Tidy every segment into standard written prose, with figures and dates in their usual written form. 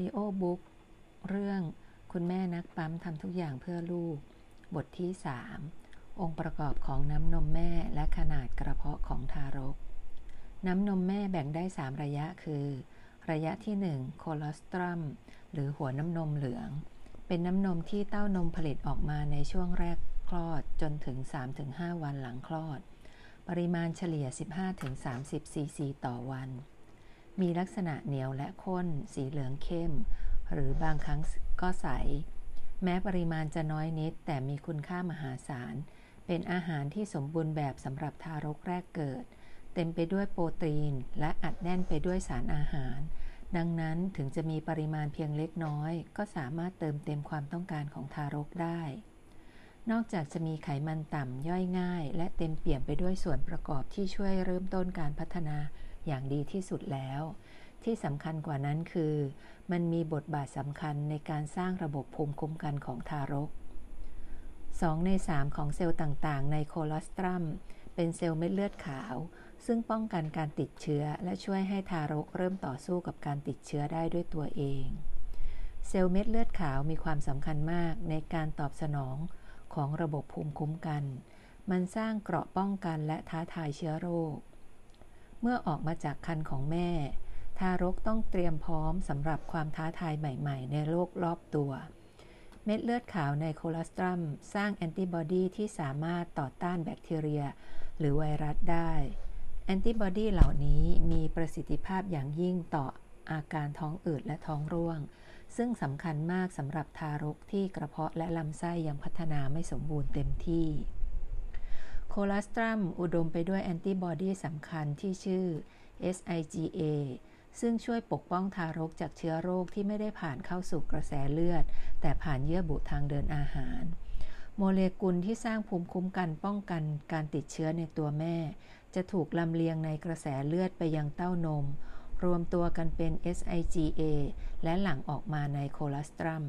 ดิโอบุ๊กเรื่องคุณแม่นักปั๊มทำทุกอย่างเพื่อลูกบทที่3องค์ประกอบของน้ำนมแม่และขนาดกระเพาะของทารกน้ำนมแม่แบ่งได้3ระยะคือระยะที่1โคลอสตรัมหรือหัวน้ำนมเหลืองเป็นน้ำนมที่เต้านมผลิตออกมาในช่วงแรกคลอดจนถึง 3-5 วันหลังคลอดปริมาณเฉลี่ย 15-30 ซีซีต่อวันมีลักษณะเหนียวและข้นสีเหลืองเข้มหรือบางครั้งก็ใสแม้ปริมาณจะน้อยนิดแต่มีคุณค่ามหาศาลเป็นอาหารที่สมบูรณ์แบบสำหรับทารกแรกเกิดเต็มไปด้วยโปรตีนและอัดแน่นไปด้วยสารอาหารดังนั้นถึงจะมีปริมาณเพียงเล็กน้อยก็สามารถเติมเต็มความต้องการของทารกได้นอกจากจะมีไขมันต่ำย่อยง่ายและเต็มเปี่ยมไปด้วยส่วนประกอบที่ช่วยเริ่มต้นการพัฒนาอย่างดีที่สุดแล้วที่สำคัญกว่านั้นคือมันมีบทบาทสำคัญในการสร้างระบบภูมิคุ้มกันของทารก2ใน3ของเซลล์ต่างๆในโคลอสตรัมเป็นเซลล์เม็ดเลือดขาวซึ่งป้องกันการติดเชื้อและช่วยให้ทารกเริ่มต่อสู้กับการติดเชื้อได้ด้วยตัวเองเซลล์เม็ดเลือดขาวมีความสำคัญมากในการตอบสนองของระบบภูมิคุ้มกันมันสร้างเกราะป้องกันและท้าทายเชื้อโรคเมื่อออกมาจากครรภ์ของแม่ทารกต้องเตรียมพร้อมสำหรับความท้าทายใหม่ๆในโลกรอบตัวเม็ดเลือดขาวในโคลอสตรัมสร้างแอนติบอดีที่สามารถต่อต้านแบคทีเรียหรือไวรัสได้แอนติบอดีเหล่านี้มีประสิทธิภาพอย่างยิ่งต่ออาการท้องอืดและท้องร่วงซึ่งสำคัญมากสำหรับทารกที่กระเพาะและลำไส้ยังพัฒนาไม่สมบูรณ์เต็มที่โคลอสตรัมอุดมไปด้วยแอนติบอดีสำคัญที่ชื่อ SIGA ซึ่งช่วยปกป้องทารกจากเชื้อโรคที่ไม่ได้ผ่านเข้าสู่กระแสเลือดแต่ผ่านเยื่อบุทางเดินอาหารโมเลกุลที่สร้างภูมิคุ้มกันป้องกันการติดเชื้อในตัวแม่จะถูกลำเลียงในกระแสเลือดไปยังเต้านมรวมตัวกันเป็น SIGA และหลั่งออกมาในโคลอสตรัม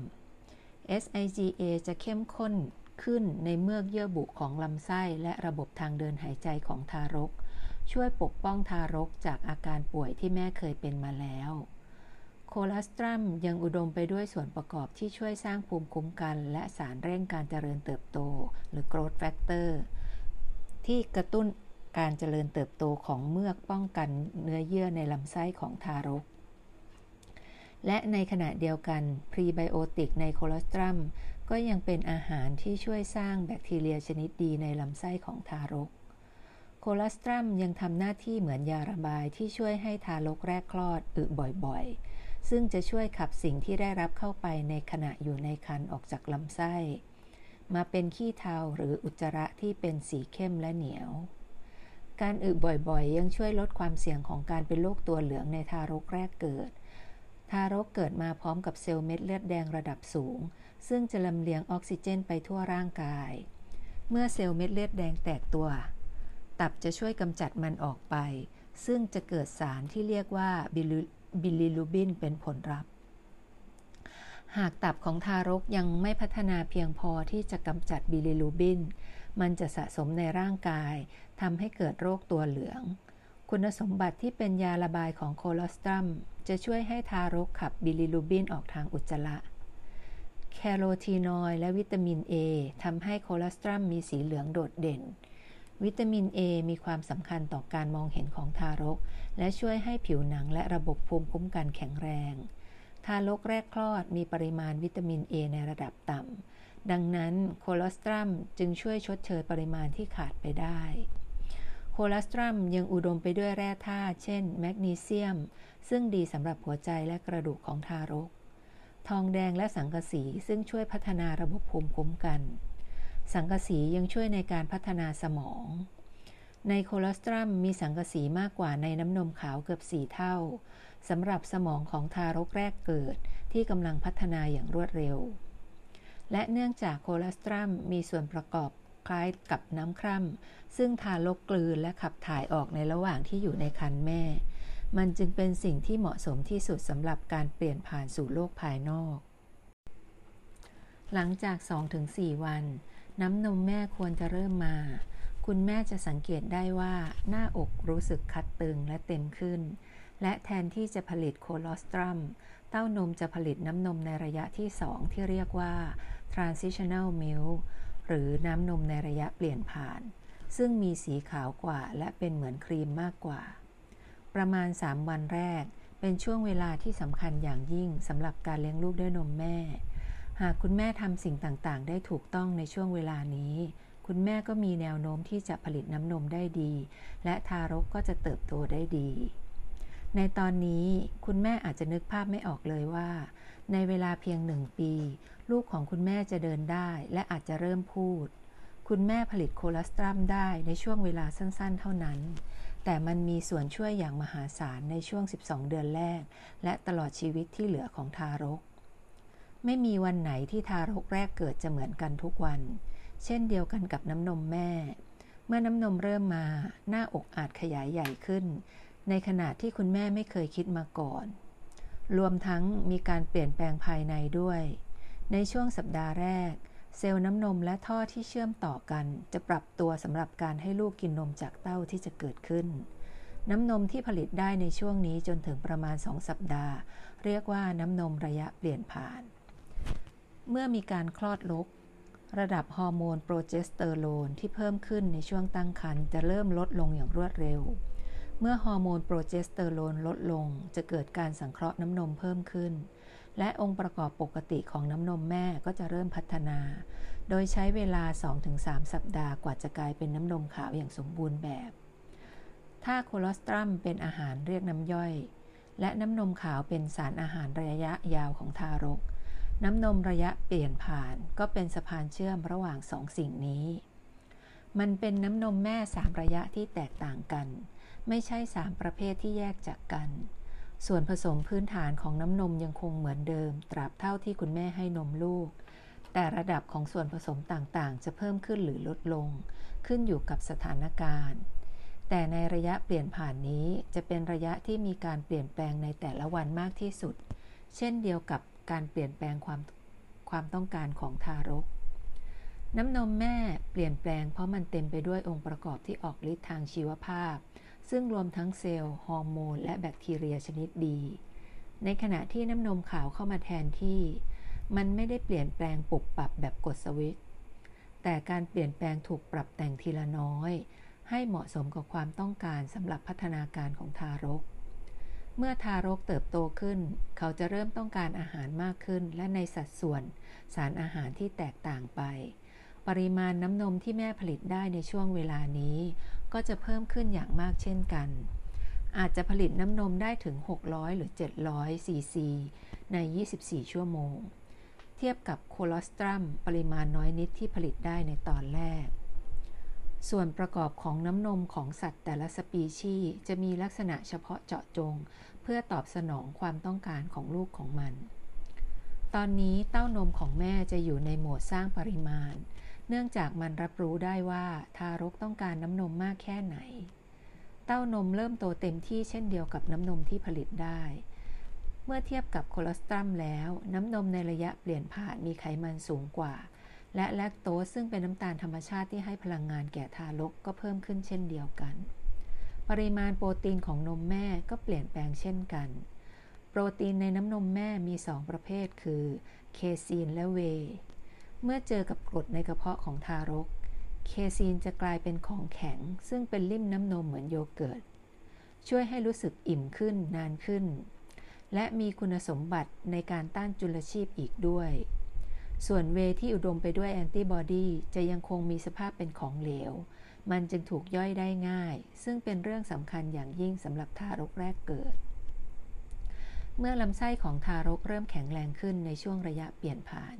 SIGA จะเข้มข้นขึ้นในเมือกเยื่อบุของลำไส้และระบบทางเดินหายใจของทารกช่วยปกป้องทารกจากอาการป่วยที่แม่เคยเป็นมาแล้วโคลอสตรัมยังอุดมไปด้วยส่วนประกอบที่ช่วยสร้างภูมิคุ้มกันและสารเร่งการเจริญเติบโตหรือ growth factor ที่กระตุ้นการเจริญเติบโตของเมือกป้องกันเนื้อเยื่อในลำไส้ของทารกและในขณะเดียวกันพรีไบโอติกในโคลอสตรัมก็ยังเป็นอาหารที่ช่วยสร้างแบคทีเรียชนิดดีในลำไส้ของทารกโคลอสตรัมยังทำหน้าที่เหมือนยาระบายที่ช่วยให้ทารกแรกคลอดอึบ่อยๆซึ่งจะช่วยขับสิ่งที่ได้รับเข้าไปในขณะอยู่ในครรภ์ออกจากลำไส้มาเป็นขี้เถ้าหรืออุจจาระที่เป็นสีเข้มและเหนียวการอึบ่อยๆยังช่วยลดความเสี่ยงของการเป็นโรคตัวเหลืองในทารกแรกเกิดทารกเกิดมาพร้อมกับเซลล์เม็ดเลือดแดงระดับสูงซึ่งจะลำเลียงออกซิเจนไปทั่วร่างกายเมื่อเซลล์เม็ดเลือดแดงแตกตัวตับจะช่วยกำจัดมันออกไปซึ่งจะเกิดสารที่เรียกว่าบิลิรูบินเป็นผลลัพธ์หากตับของทารกยังไม่พัฒนาเพียงพอที่จะกำจัดบิลิรูบินมันจะสะสมในร่างกายทำให้เกิดโรคตัวเหลืองคุณสมบัติที่เป็นยาระบายของโคลอสตรัมจะช่วยให้ทารกขับบิลิรูบินออกทางอุจจาระแคโรทีนอยด์และวิตามิน A ทำให้โคลอสตรัมมีสีเหลืองโดดเด่นวิตามิน A มีความสำคัญต่อการมองเห็นของทารกและช่วยให้ผิวหนังและระบบภูมิคุ้มกันแข็งแรงทารกแรกคลอดมีปริมาณวิตามิน A ในระดับต่ำดังนั้นโคลอสตรัมจึงช่วยชดเชยปริมาณที่ขาดไปได้โคลอสตรัมยังอุดมไปด้วยแร่ธาตุเช่นแมกนีเซียมซึ่งดีสำหรับหัวใจและกระดูกของทารกทองแดงและสังกะสีซึ่งช่วยพัฒนาระบบภูมิคุ้มกันสังกะสียังช่วยในการพัฒนาสมองในโคลอสตรัมมีสังกะสีมากกว่าในน้ำนมขาวเกือบ4เท่าสำหรับสมองของทารกแรกเกิดที่กำลังพัฒนาอย่างรวดเร็วและเนื่องจากโคลอสตรัมมีส่วนประกอบคล้ายกับน้ำคร่ำซึ่งทารกกลืนและขับถ่ายออกในระหว่างที่อยู่ในครรภ์แม่มันจึงเป็นสิ่งที่เหมาะสมที่สุดสำหรับการเปลี่ยนผ่านสู่โลกภายนอกหลังจาก 2-4 วันน้ำนมแม่ควรจะเริ่มมาคุณแม่จะสังเกตได้ว่าหน้าอกรู้สึกคัดตึงและเต็มขึ้น และแทนที่จะผลิตโคลอสตรัมเต้านมจะผลิตน้ำนมในระยะที่ 2 ที่เรียกว่า transitional milk หรือน้ำนมในระยะเปลี่ยนผ่านซึ่งมีสีขาวกว่าและเป็นเหมือนครีมมากกว่าประมาณ 3 วันแรกเป็นช่วงเวลาที่สำคัญอย่างยิ่งสำหรับการเลี้ยงลูกด้วยนมแม่หากคุณแม่ทำสิ่งต่างๆได้ถูกต้องในช่วงเวลานี้คุณแม่ก็มีแนวโน้มที่จะผลิตน้ำนมได้ดีและทารกก็จะเติบโตได้ดีในตอนนี้คุณแม่อาจจะนึกภาพไม่ออกเลยว่าในเวลาเพียง1 ปีลูกของคุณแม่จะเดินได้และอาจจะเริ่มพูดคุณแม่ผลิตโคลอสตรัมได้ในช่วงเวลาสั้นๆเท่านั้นแต่มันมีส่วนช่วยอย่างมหาศาลในช่วง12 เดือนแรกและตลอดชีวิตที่เหลือของทารกไม่มีวันไหนที่ทารกแรกเกิดจะเหมือนกันทุกวันเช่นเดียวกันกับน้ำนมแม่เมื่อน้ำนมเริ่มมาหน้าอกอาจขยายใหญ่ขึ้นในขณะที่คุณแม่ไม่เคยคิดมาก่อนรวมทั้งมีการเปลี่ยนแปลงภายในด้วยในช่วงสัปดาห์แรกเซลล์น้ำนมและท่อที่เชื่อมต่อกันจะปรับตัวสำหรับการให้ลูกกินนมจากเต้าที่จะเกิดขึ้นน้ำนมที่ผลิตได้ในช่วงนี้จนถึงประมาณ2 สัปดาห์เรียกว่าน้ำนมระยะเปลี่ยนผ่านเมื่อมีการคลอดลูกระดับฮอร์โมนโปรเจสเตอโรนที่เพิ่มขึ้นในช่วงตั้งครรภ์จะเริ่มลดลงอย่างรวดเร็วเมื่อฮอร์โมนโปรเจสเตอโรนลดลงจะเกิดการสังเคราะห์น้ำนมเพิ่มขึ้นและองค์ประกอบปกติของน้ำนมแม่ก็จะเริ่มพัฒนาโดยใช้เวลา 2-3 สัปดาห์กว่าจะกลายเป็นน้ำนมขาวอย่างสมบูรณ์แบบถ้าโคลอสตรัมเป็นอาหารเรียกน้ำย่อยและน้ำนมขาวเป็นสารอาหารระยะยาวของทารกน้ำนมระยะเปลี่ยนผ่านก็เป็นสะพานเชื่อมระหว่าง2 สิ่งนี้มันเป็นน้ำนมแม่3 ระยะที่แตกต่างกันไม่ใช่3 ประเภทที่แยกจากกันส่วนผสมพื้นฐานของน้ำนมยังคงเหมือนเดิมตราบเท่าที่คุณแม่ให้นมลูกแต่ระดับของส่วนผสมต่างๆจะเพิ่มขึ้นหรือลดลงขึ้นอยู่กับสถานการณ์แต่ในระยะเปลี่ยนผ่านนี้จะเป็นระยะที่มีการเปลี่ยนแปลงในแต่ละวันมากที่สุดเช่นเดียวกับการเปลี่ยนแปลงความต้องการของทารกน้ำนมแม่เปลี่ยนแปลงเพราะมันเต็มไปด้วยองค์ประกอบที่ออกฤทธิ์ทางชีวภาพซึ่งรวมทั้งเซลล์ฮอร์โมนและแบคทีเรียชนิดดีในขณะที่น้ำนมขาวเข้ามาแทนที่มันไม่ได้เปลี่ยนแปลงปุบปับแบบกดสวิตช์แต่การเปลี่ยนแปลงถูกปรับแต่งทีละน้อยให้เหมาะสมกับความต้องการสำหรับพัฒนาการของทารกเมื่อทารกเติบโตขึ้นเขาจะเริ่มต้องการอาหารมากขึ้นและในสัดส่วนสารอาหารที่แตกต่างไปปริมาณน้ำนมที่แม่ผลิตได้ในช่วงเวลานี้ก็จะเพิ่มขึ้นอย่างมากเช่นกันอาจจะผลิตน้ำนมได้ถึง600หรือ700ซีซีใน24 ชั่วโมงเทียบกับโคลอสตรัมปริมาณน้อยนิดที่ผลิตได้ในตอนแรกส่วนประกอบของน้ำนมของสัตว์แต่ละสปีชีส์จะมีลักษณะเฉพาะเจาะจงเพื่อตอบสนองความต้องการของลูกของมันตอนนี้เต้านมของแม่จะอยู่ในโหมดสร้างปริมาณเนื่องจากมันรับรู้ได้ว่าทารกต้องการน้ำนมมากแค่ไหนเต้านมเริ่มโตเต็มที่เช่นเดียวกับน้ำนมที่ผลิตได้เมื่อเทียบกับโคลอสตรัมแล้วน้ำนมในระยะเปลี่ยนผ่านมีไขมันสูงกว่าและแลคโตสซึ่งเป็นน้ำตาลธรรมชาติที่ให้พลังงานแก่ทารกก็เพิ่มขึ้นเช่นเดียวกันปริมาณโปรตีนของนมแม่ก็เปลี่ยนแปลงเช่นกันโปรตีนในน้ำนมแม่มี2 ประเภทคือเคซีนและเวย์เมื่อเจอกับกรดในกระเพาะของทารกเคซีนจะกลายเป็นของแข็งซึ่งเป็นลิ่มน้ำนมเหมือนโยเกิร์ตช่วยให้รู้สึกอิ่มขึ้นนานขึ้นและมีคุณสมบัติในการต้านจุลชีพอีกด้วยส่วนเวที่อุดมไปด้วยแอนติบอดีจะยังคงมีสภาพเป็นของเหลวมันจึงถูกย่อยได้ง่ายซึ่งเป็นเรื่องสำคัญอย่างยิ่งสำหรับทารกแรกเกิดเมื่อลำไส้ของทารกเริ่มแข็งแรงขึ้นในช่วงระยะเปลี่ยนผ่าน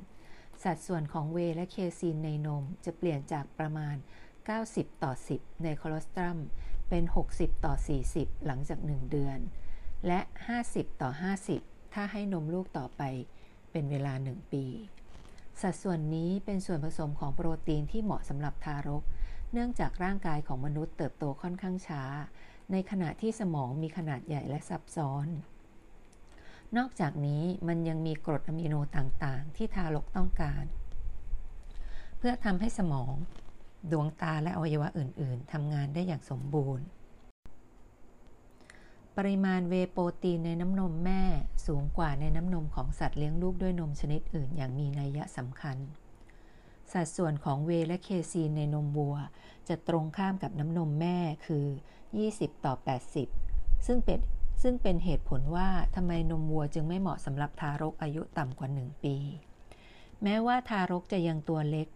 สัดส่วนของเวและเคซีนในนมจะเปลี่ยนจากประมาณ90:10ในโคลอสตรัมเป็น60:40หลังจาก1 เดือนและ50:50ถ้าให้นมลูกต่อไปเป็นเวลา1 ปีสัดส่วนนี้เป็นส่วนผสมของโปรตีนที่เหมาะสำหรับทารกเนื่องจากร่างกายของมนุษย์เติบโตค่อนข้างช้าในขณะที่สมองมีขนาดใหญ่และซับซ้อนนอกจากนี้มันยังมีกรดอะมิโนต่างๆที่ทารกต้องการเพื่อทำให้สมองดวงตาและอวัยวะอื่นๆทำงานได้อย่างสมบูรณ์ ปริมาณเวโปรตีนในน้ำนมแม่สูงกว่าในน้ำนมของสัตว์เลี้ยงลูกด้วยนมชนิดอื่นอย่างมีนัยสำคัญสัดส่วนของเวและเคซีนในนมวัวจะตรงข้ามกับน้ำนมแม่คือ20:80ซึ่งเป็นเหตุผลว่าทำไมนมวัวจึงไม่เหมาะสำหรับทารกอายุต่ำกว่า1ปีแม้ว่าทารกจะยังตัวเล็ก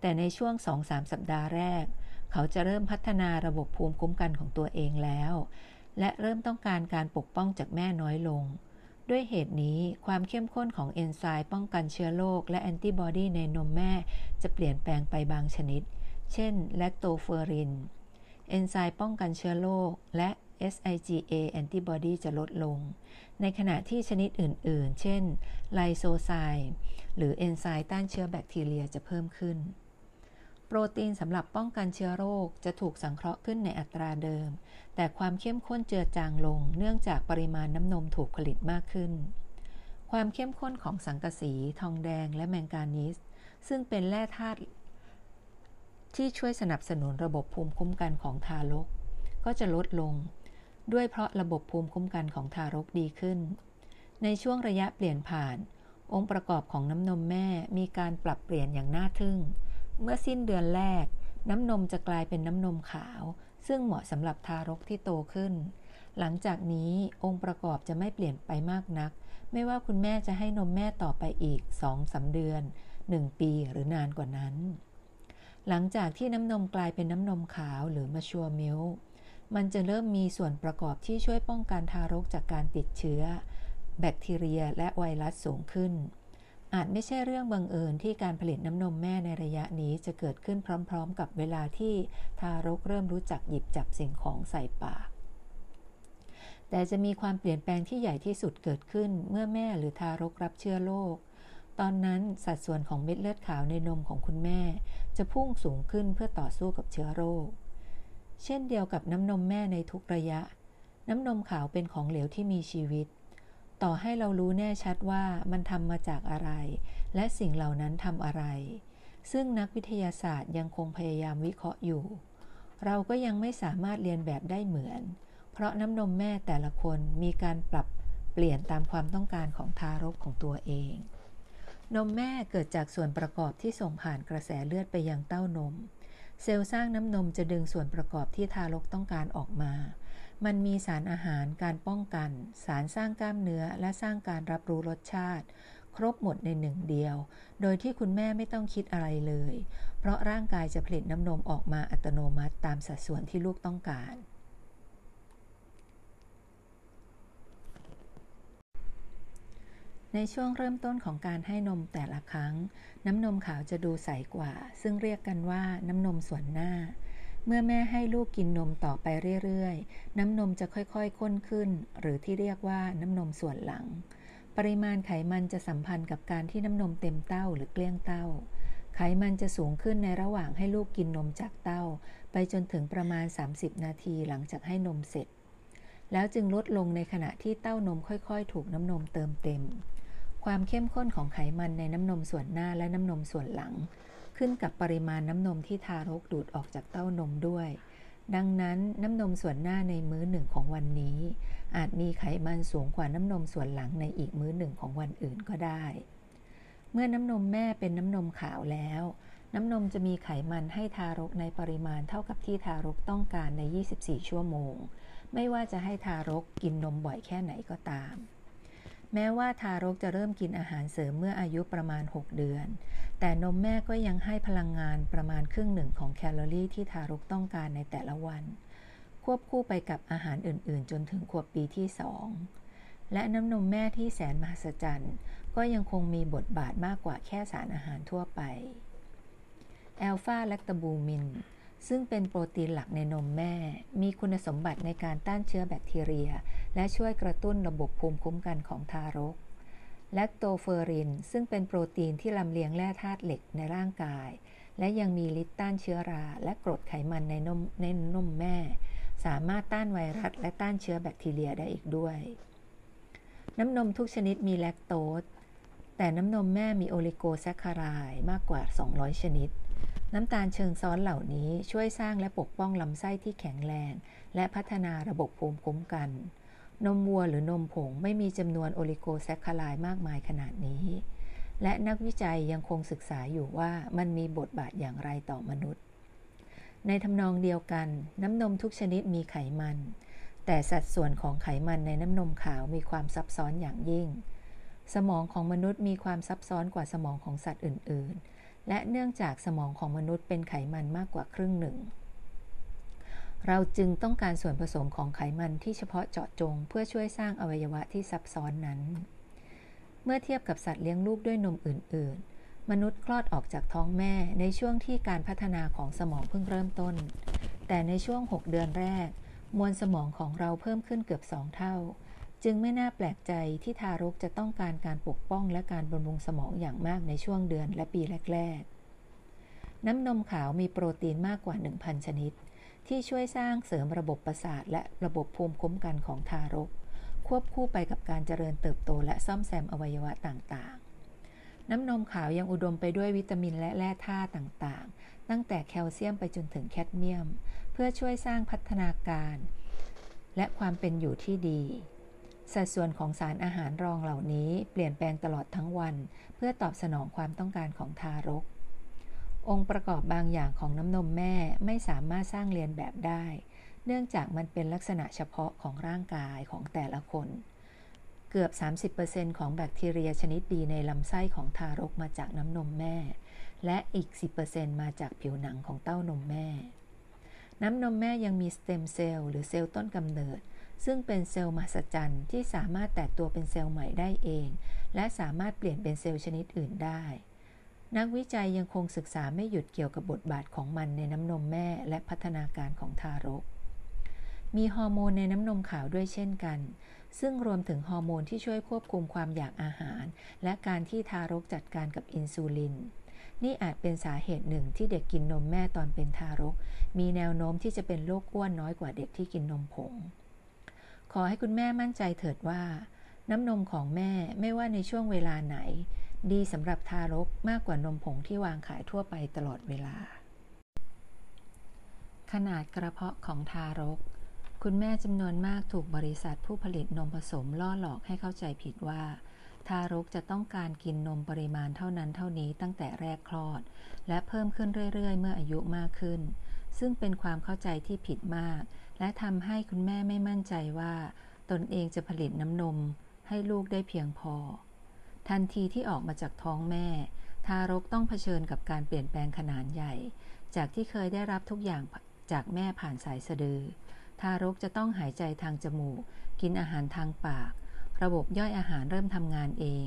แต่ในช่วง 2-3 สัปดาห์แรกเขาจะเริ่มพัฒนาระบบภูมิคุ้มกันของตัวเองแล้วและเริ่มต้องการการปกป้องจากแม่น้อยลงด้วยเหตุนี้ความเข้มข้นของเอนไซม์ป้องกันเชื้อโรคและแอนติบอดีในนมแม่จะเปลี่ยนแปลงไปบางชนิดเช่นแลคโตเฟอรินเอนไซม์ป้องกันเชื้อโรคและ SIGA แอนติบอดีจะลดลงในขณะที่ชนิดอื่นๆเช่นไลโซไซม์หรือเอนไซม์ต้านเชื้อแบคทีเรียจะเพิ่มขึ้นโปรตีนสำหรับป้องกันเชื้อโรคจะถูกสังเคราะห์ขึ้นในอัตราเดิมแต่ความเข้มข้นเจือจางลงเนื่องจากปริมาณน้ำนมถูกผลิตมากขึ้นความเข้มข้นของสังกะสีทองแดงและแมงกานีสซึ่งเป็นแร่ธาตุที่ช่วยสนับสนุนระบบภูมิคุ้มกันของทารกก็จะลดลงด้วยเพราะระบบภูมิคุ้มกันของทารกดีขึ้นในช่วงระยะเปลี่ยนผ่านองค์ประกอบของน้ำนมแม่มีการปรับเปลี่ยนอย่างน่าทึ่งเมื่อสิ้นเดือนแรกน้ำนมจะกลายเป็นน้ำนมขาวซึ่งเหมาะสำหรับทารกที่โตขึ้นหลังจากนี้องค์ประกอบจะไม่เปลี่ยนไปมากนักไม่ว่าคุณแม่จะให้นมแม่ต่อไปอีก 2-3 เดือน 1 ปีหรือนานกว่านั้นหลังจากที่น้ำนมกลายเป็นน้ำนมขาวหรือ mature milk มันจะเริ่มมีส่วนประกอบที่ช่วยป้องกันทารกจากการติดเชื้อแบคทีเรียและไวรัสสูงขึ้นอาจไม่ใช่เรื่องบังเอิญที่การผลิตน้ำนมแม่ในระยะนี้จะเกิดขึ้นพร้อมๆกับเวลาที่ทารกเริ่มรู้จักหยิบจับสิ่งของใส่ปากแต่จะมีความเปลี่ยนแปลงที่ใหญ่ที่สุดเกิดขึ้นเมื่อแม่หรือทารกรับเชื้อโรคตอนนั้นสัดส่วนของเม็ดเลือดขาวในนมของคุณแม่จะพุ่งสูงขึ้นเพื่อต่อสู้กับเชื้อโรคเช่นเดียวกับน้ำนมแม่ในทุกระยะน้ำนมขาวเป็นของเหลวที่มีชีวิตต่อให้เรารู้แน่ชัดว่ามันทำมาจากอะไรและสิ่งเหล่านั้นทำอะไรซึ่งนักวิทยาศาสตร์ยังคงพยายามวิเคราะห์อยู่เราก็ยังไม่สามารถเรียนแบบได้เหมือนเพราะน้ำนมแม่แต่ละคนมีการปรับเปลี่ยนตามความต้องการของทารกของตัวเองนมแม่เกิดจากส่วนประกอบที่ส่งผ่านกระแสเลือดไปยังเต้านมเซลล์สร้างน้ำนมจะดึงส่วนประกอบที่ทารกต้องการออกมามันมีสารอาหารการป้องกันสารสร้างกล้ามเนื้อและสร้างการรับรู้รสชาติครบหมดในหนึ่งเดียวโดยที่คุณแม่ไม่ต้องคิดอะไรเลยเพราะร่างกายจะผลิตน้ำนมออกมาอัตโนมัติตามสัดส่วนที่ลูกต้องการในช่วงเริ่มต้นของการให้นมแต่ละครั้งน้ำนมขาวจะดูใสกว่าซึ่งเรียกกันว่าน้ำนมส่วนหน้าเมื่อแม่ให้ลูกกินนมต่อไปเรื่อยๆน้ำนมจะค่อยๆข้นขึ้นหรือที่เรียกว่าน้ำนมส่วนหลังปริมาณไขมันจะสัมพันธ์กับการที่น้ำนมเต็มเต้าหรือเกลี้ยงเต้าไขมันจะสูงขึ้นในระหว่างให้ลูกกินนมจากเต้าไปจนถึงประมาณ30นาทีหลังจากให้นมเสร็จแล้วจึงลดลงในขณะที่เต้านมค่อยๆถูกน้ำนมเติมเต็มความเข้มข้นของไขมันในน้ำนมส่วนหน้าและน้ำนมส่วนหลังขึ้นกับปริมาณน้ำนมที่ทารกดูดออกจากเต้านมด้วยดังนั้นน้ำนมส่วนหน้าในมื้อหนึ่งของวันนี้อาจมีไขมันสูงกว่าน้ำนมส่วนหลังในอีกมื้อหนึ่งของวันอื่นก็ได้เมื่อน้ำนมแม่เป็นน้ำนมขาวแล้วน้ำนมจะมีไขมันให้ทารกในปริมาณเท่ากับที่ทารกต้องการใน24ชั่วโมงไม่ว่าจะให้ทารกกินนมบ่อยแค่ไหนก็ตามแม้ว่าทารกจะเริ่มกินอาหารเสริมเมื่ออายุประมาณ6เดือนแต่นมแม่ก็ยังให้พลังงานประมาณครึ่งหนึ่งของแคลอรี่ที่ทารกต้องการในแต่ละวันควบคู่ไปกับอาหารอื่นๆจนถึงขวบปีที่2และน้ำนมแม่ที่แสนมหัศจรรย์ก็ยังคงมีบทบาทมากกว่าแค่สารอาหารทั่วไปแอลฟาแลคตาบูมินซึ่งเป็นโปรตีนหลักในนมแม่มีคุณสมบัติในการต้านเชื้อแบคทีเรียและช่วยกระตุ้นระบบภูมิคุ้มกันของทารกแลคโตเฟอรินซึ่งเป็นโปรตีนที่ลำเลียงแร่ธาตุเหล็กในร่างกายและยังมีฤทธิ์ต้านเชื้อราและกรดไขมันในนมแม่สามารถต้านไวรัสและต้านเชื้อแบคทีเรียได้อีกด้วยน้ำนมทุกชนิดมีแลคโตสแต่น้ำนมแม่มีโอลิโกแซคคาไรด์มากกว่า200ชนิดน้ำตาลเชิงซ้อนเหล่านี้ช่วยสร้างและปกป้องลำไส้ที่แข็งแรงและพัฒนาระบบภูมิคุ้มกัน นมวัวหรือนมผงไม่มีจำนวนโอลิโกแซคคาไลด์มากมายขนาดนี้และนักวิจัยยังคงศึกษาอยู่ว่ามันมีบทบาทอย่างไรต่อมนุษย์ในทำนองเดียวกันน้ำนมทุกชนิดมีไขมันแต่สัดส่วนของไขมันในน้ำนมขาวมีความซับซ้อนอย่างยิ่งสมองของมนุษย์มีความซับซ้อนกว่าสมองของสัตว์อื่นๆและเนื่องจากสมองของมนุษย์เป็นไขมันมากกว่าครึ่งหนึ่งเราจึงต้องการส่วนผสมของไขมันที่เฉพาะเจาะจงเพื่อช่วยสร้างอวัยวะที่ซับซ้อนนั้นเมื่อเทียบกับสัตว์เลี้ยงลูกด้วยนมอื่นๆมนุษย์คลอดออกจากท้องแม่ในช่วงที่การพัฒนาของสมองเพิ่งเริ่มต้นแต่ในช่วง6เดือนแรกมวลสมองของเราเพิ่มขึ้นเกือบ2เท่าจึงไม่น่าแปลกใจที่ทารกจะต้องการการปกป้องและการบำรุงสมองอย่างมากในช่วงเดือนและปีแรกๆน้ำนมขาวมีโปรตีนมากกว่า 1,000 ชนิดที่ช่วยสร้างเสริมระบบประสาทและระบบภูมิคุ้มกันของทารกควบคู่ไปกับการเจริญเติบโตและซ่อมแซมอวัยวะต่างๆน้ำนมขาวยังอุดมไปด้วยวิตามินและแร่ธาตุต่างๆตั้งแต่แคลเซียมไปจนถึงแคดเมียมเพื่อช่วยสร้างพัฒนาการและความเป็นอยู่ที่ดีสัดส่วนของสารอาหารรองเหล่านี้เปลี่ยนแปลงตลอดทั้งวันเพื่อตอบสนองความต้องการของทารกองค์ประกอบบางอย่างของน้ำนมแม่ไม่สามารถสร้างเลียนแบบได้เนื่องจากมันเป็นลักษณะเฉพาะของร่างกายของแต่ละคนเกือบ 30% ของแบคทีเรียชนิดดีในลำไส้ของทารกมาจากน้ำนมแม่และอีก 10% มาจากผิวหนังของเต้านมแม่น้ำนมแม่ยังมีสเต็มเซลล์หรือเซลล์ต้นกำเนิดซึ่งเป็นเซลล์มหัศจรรย์ที่สามารถแตกตัวเป็นเซลล์ใหม่ได้เองและสามารถเปลี่ยนเป็นเซลล์ชนิดอื่นได้นักวิจัยยังคงศึกษาไม่หยุดเกี่ยวกับบทบาทของมันในน้ำนมแม่และพัฒนาการของทารกมีฮอร์โมนในน้ำนมขาวด้วยเช่นกันซึ่งรวมถึงฮอร์โมนที่ช่วยควบคุมความอยากอาหารและการที่ทารกจัดการกับอินซูลินนี่อาจเป็นสาเหตุหนึ่งที่เด็กกินนมแม่ตอนเป็นทารกมีแนวโน้มที่จะเป็นโรคอ้วนน้อยกว่าเด็กที่กินนมผงขอให้คุณแม่มั่นใจเถิดว่าน้ำนมของแม่ไม่ว่าในช่วงเวลาไหนดีสำหรับทารกมากกว่านมผงที่วางขายทั่วไปตลอดเวลาขนาดกระเพาะของทารกคุณแม่จำนวนมากถูกบริษัทผู้ผลิตนมผสมล่อหลอกให้เข้าใจผิดว่าทารกจะต้องการกินนมปริมาณเท่านั้นเท่านี้ตั้งแต่แรกคลอดและเพิ่มขึ้นเรื่อยๆเมื่ออายุมากขึ้นซึ่งเป็นความเข้าใจที่ผิดมากและทำให้คุณแม่ไม่มั่นใจว่าตนเองจะผลิตน้ำนมให้ลูกได้เพียงพอทันทีที่ออกมาจากท้องแม่ทารกต้องเผชิญกับการเปลี่ยนแปลงขนาดใหญ่จากที่เคยได้รับทุกอย่างจากแม่ผ่านสายสะดือทารกจะต้องหายใจทางจมูกกินอาหารทางปากระบบย่อยอาหารเริ่มทำงานเอง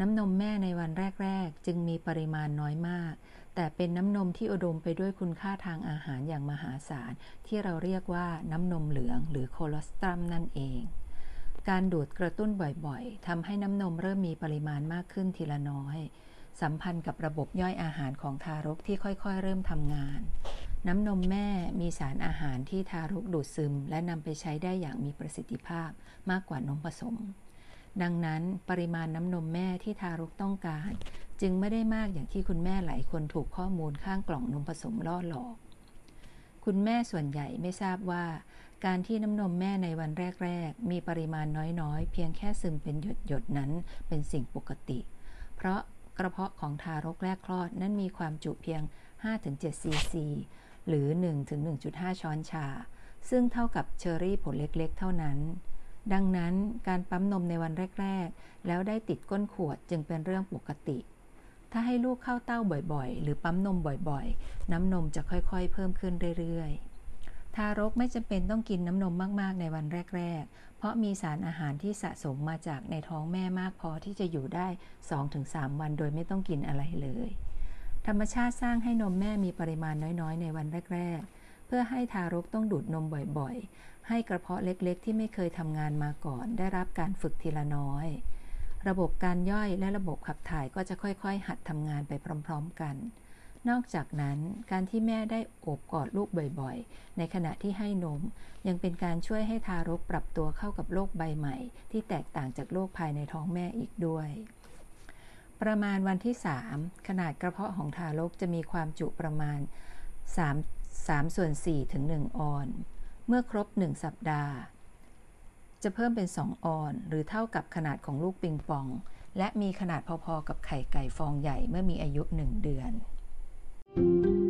น้ำนมแม่ในวันแรกๆจึงมีปริมาณน้อยมากแต่เป็นน้ำนมที่อุดมไปด้วยคุณค่าทางอาหารอย่างมหาศาลที่เราเรียกว่าน้ำนมเหลืองหรือโคลอสตรัมนั่นเองการดูดกระตุ้นบ่อยๆทำให้น้ำนมเริ่มมีปริมาณมากขึ้นทีละน้อยสัมพันธ์กับระบบย่อยอาหารของทารกที่ค่อยๆเริ่มทำงานน้ำนมแม่มีสารอาหารที่ทารกดูดซึมและนำไปใช้ได้อย่างมีประสิทธิภาพมากกว่านมผสมดังนั้นปริมาณน้ำนมแม่ที่ทารกต้องการจึงไม่ได้มากอย่างที่คุณแม่หลายคนถูกข้อมูลข้างกล่องนมผสมล่อหลอกคุณแม่ส่วนใหญ่ไม่ทราบว่าการที่น้ำนมแม่ในวันแรกๆมีปริมาณน้อยๆเพียงแค่ซึมเป็นหยดๆนั้นเป็นสิ่งปกติเพราะกระเพาะของทารกแรกคลอดนั้นมีความจุเพียง 5-7 ซีซีหรือ 1-1.5 ช้อนชาซึ่งเท่ากับเชอร์รี่ผลเล็กๆเท่านั้นดังนั้นการปั๊มนมในวันแรกๆแล้วได้ติดก้นขวดจึงเป็นเรื่องปกติถ้าให้ลูกเข้าเต้าบ่อยๆหรือปั๊มนมบ่อยๆน้ำนมจะค่อยๆเพิ่มขึ้นเรื่อยๆทารกไม่จำเป็นต้องกินน้ำนมมากๆในวันแรกๆเพราะมีสารอาหารที่สะสมมาจากในท้องแม่มากพอที่จะอยู่ได้ 2-3 วันโดยไม่ต้องกินอะไรเลยธรรมชาติสร้างให้นมแม่มีปริมาณน้อยๆในวันแรกๆเพื่อให้ทารกต้องดูดนมบ่อยๆให้กระเพาะเล็กๆที่ไม่เคยทำงานมาก่อนได้รับการฝึกทีละน้อยระบบการย่อยและระบบขับถ่ายก็จะค่อยๆหัดทำงานไปพร้อมๆกันนอกจากนั้นการที่แม่ได้โอบกอดลูกบ่อยๆในขณะที่ให้นมยังเป็นการช่วยให้ทารกปรับตัวเข้ากับโลกใบใหม่ที่แตกต่างจากโลกภายในท้องแม่อีกด้วยประมาณวันที่3ขนาดกระเพาะของทารกจะมีความจุประมาณ 3/4 ถึง1 ออนซ์เมื่อครบ1 สัปดาห์ จะเพิ่มเป็น2ออนหรือเท่ากับขนาดของลูกปิงปองและมีขนาดพอๆกับไข่ไก่ฟองใหญ่เมื่อมีอายุ1 เดือน